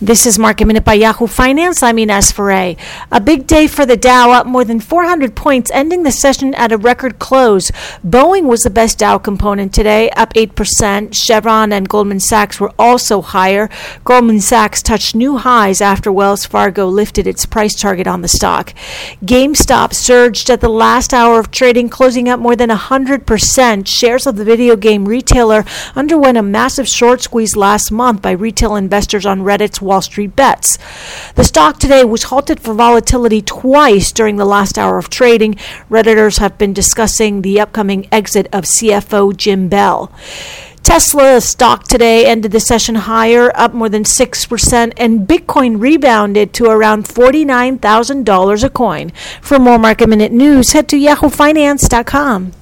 This is Market Minute by Yahoo Finance. I'm Ines Ferré. A big day for the Dow, up more than 400 points, ending the session at a record close. Boeing was the best Dow component today, up 8%. Chevron and Goldman Sachs were also higher. Goldman Sachs touched new highs after Wells Fargo lifted its price target on the stock. GameStop surged at the last hour of trading, closing up more than 100%. Shares of the video game retailer underwent a massive short squeeze last month by retail investors on Reddit's Wall Street Bets. The stock today was halted for volatility twice during the last hour of trading. Redditors have been discussing the upcoming exit of CFO Jim Bell. Tesla stock today ended the session higher, up more than 6%, and Bitcoin rebounded to around $49,000 a coin. For more Market Minute news, head to yahoofinance.com.